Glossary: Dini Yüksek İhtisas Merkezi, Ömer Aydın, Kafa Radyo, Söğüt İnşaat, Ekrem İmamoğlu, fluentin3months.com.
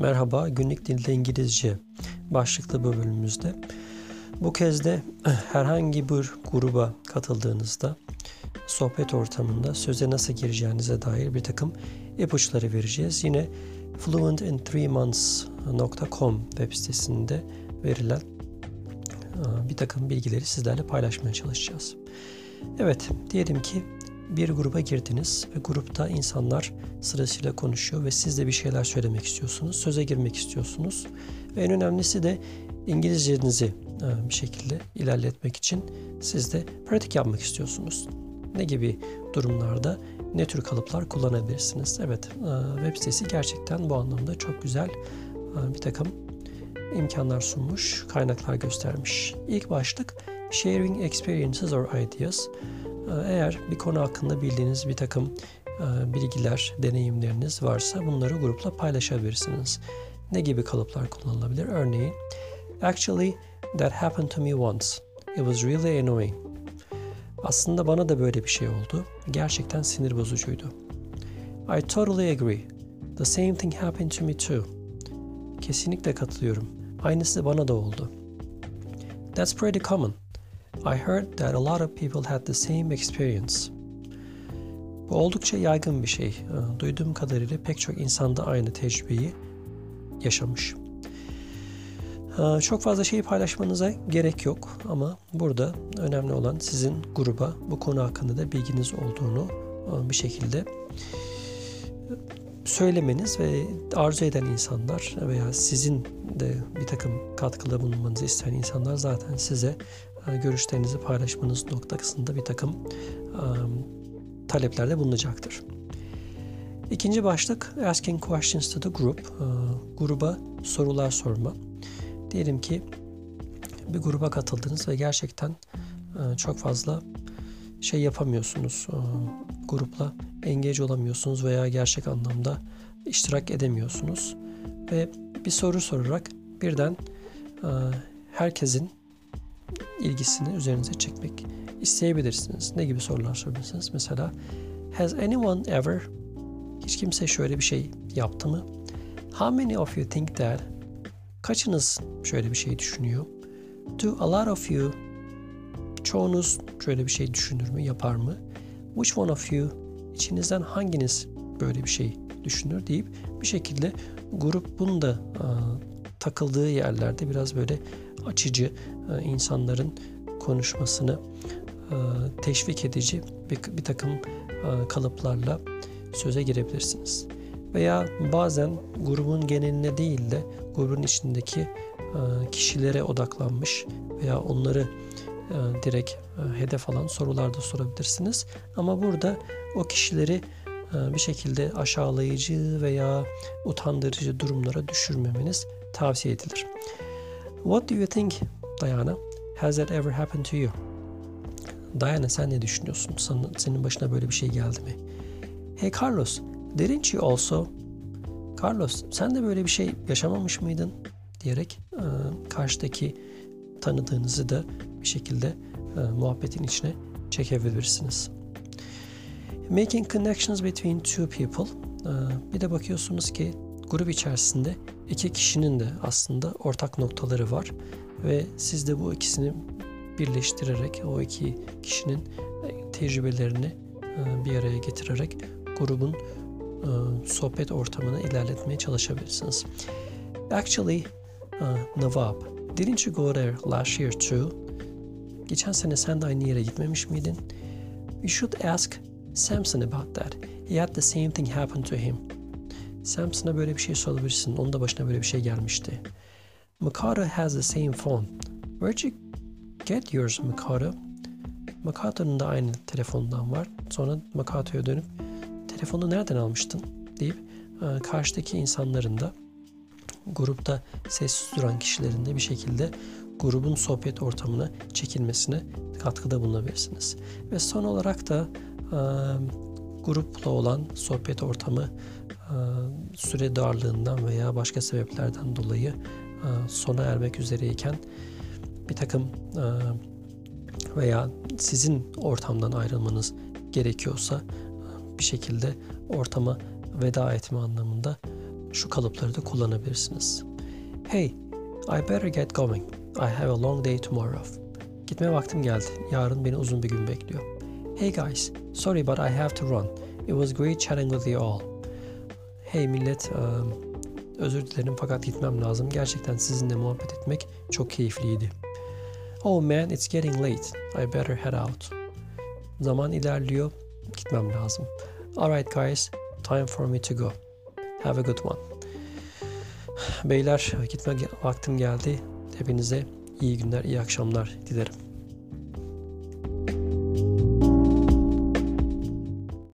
Merhaba, günlük dilde İngilizce başlıklı bölümümüzde bu kez de herhangi bir gruba katıldığınızda sohbet ortamında söze nasıl gireceğinize dair bir takım ipuçları vereceğiz. Yine fluentin3months.com web sitesinde verilen bir takım bilgileri sizlerle paylaşmaya çalışacağız. Evet, diyelim ki bir gruba girdiniz ve grupta insanlar sırasıyla konuşuyor ve siz de bir şeyler söylemek istiyorsunuz, söze girmek istiyorsunuz. Ve en önemlisi de İngilizcenizi bir şekilde ilerletmek için siz de pratik yapmak istiyorsunuz. Ne gibi durumlarda ne tür kalıplar kullanabilirsiniz? Evet, web sitesi gerçekten bu anlamda çok güzel bir takım imkanlar sunmuş, kaynaklar göstermiş. İlk başlık Sharing Experiences or Ideas. Eğer bir konu hakkında bildiğiniz bir takım bilgiler, deneyimleriniz varsa bunları grupla paylaşabilirsiniz. Ne gibi kalıplar kullanılabilir? Örneğin, "Actually, that happened to me once. It was really annoying." Aslında bana da böyle bir şey oldu. Gerçekten sinir bozucuydu. "I totally agree. The same thing happened to me too." Kesinlikle katılıyorum. Aynısı bana da oldu. "That's pretty common. I heard that a lot of people had the same experience." Bu oldukça yaygın bir şey. Duyduğum kadarıyla pek çok insanda aynı tecrübeyi yaşamış. Çok fazla şeyi paylaşmanıza gerek yok ama burada önemli olan sizin gruba bu konu hakkında da bilginiz olduğunu bir şekilde söylemeniz ve arzu eden insanlar veya sizin de bir takım katkıda bulunmanızı isteyen insanlar zaten size görüşlerinizi paylaşmanız noktasında bir takım taleplerde bulunacaktır. İkinci başlık Asking Questions to the Group. Gruba sorular sorma. Diyelim ki bir gruba katıldınız ve gerçekten çok fazla şey yapamıyorsunuz. Grupla engage olamıyorsunuz veya gerçek anlamda iştirak edemiyorsunuz. Ve bir soru sorarak birden herkesin ilgisini üzerinize çekmek isteyebilirsiniz. Ne gibi sorular sorabilirsiniz? Mesela "Has anyone ever?" Hiç kimse şöyle bir şey yaptı mı? "How many of you think that?" Kaçınız şöyle bir şey düşünüyor? "Do a lot of you?" Çoğunuz şöyle bir şey düşünür mü, yapar mı? "Which one of you?" İçinizden hanginiz böyle bir şey düşünür deyip bir şekilde grubun da takıldığı yerlerde biraz böyle açıcı, insanların konuşmasını teşvik edici bir takım kalıplarla söze girebilirsiniz. Veya bazen grubun geneline değil de grubun içindeki kişilere odaklanmış veya onları direkt hedef alan sorularda sorabilirsiniz. Ama burada o kişileri bir şekilde aşağılayıcı veya utandırıcı durumlara düşürmemeniz tavsiye edilir. "What do you think, Diana? Has that ever happened to you?" Diana, sen ne düşünüyorsun? Senin başına böyle bir şey geldi mi? "Hey Carlos, didn't you also?" Carlos, sen de böyle bir şey yaşamamış mıydın? Diyerek karşıdaki tanıdığınızı da bir şekilde muhabbetin içine çekebilirsiniz. Making connections between two people. Bir de bakıyorsunuz ki grup içerisinde iki kişinin de aslında ortak noktaları var ve siz de bu ikisini birleştirerek, o iki kişinin tecrübelerini bir araya getirerek grubun sohbet ortamını ilerletmeye çalışabilirsiniz. "Actually, Nawab, didn't you go there last year too?" Geçen sene sen de aynı yere gitmemiş miydin? "You should ask Samson about that. He had the same thing happen to him." Samson'a böyle bir şey sorabilirsin. Onun da başına böyle bir şey gelmişti. "Mikado has the same phone. Where'd you get yours, Mikado?" Mikado'nun da aynı telefondan var. Sonra Mikado'ya dönüp "Telefonu nereden almıştın?" deyip karşıdaki insanların da, grupta sessiz duran kişilerin de bir şekilde grubun sohbet ortamına çekilmesine katkıda bulunabilirsiniz. Ve son olarak da grupla olan sohbet ortamı süre darlığından veya başka sebeplerden dolayı sona ermek üzereyken bir takım veya sizin ortamdan ayrılmanız gerekiyorsa bir şekilde ortama veda etme anlamında şu kalıpları da kullanabilirsiniz. Hey, I better get going. I have a long day tomorrow. Gitme vaktim geldi. Yarın beni uzun bir gün bekliyor. Hey guys, sorry but I have to run. It was great chatting with you all. Hey millet, özür dilerim fakat gitmem lazım. Gerçekten sizinle muhabbet etmek çok keyifliydi. Oh man, it's getting late. I better head out. Zaman ilerliyor. Gitmem lazım. Alright guys, time for me to go. Have a good one. Beyler, gitme vaktim geldi. Hepinize iyi günler, iyi akşamlar dilerim.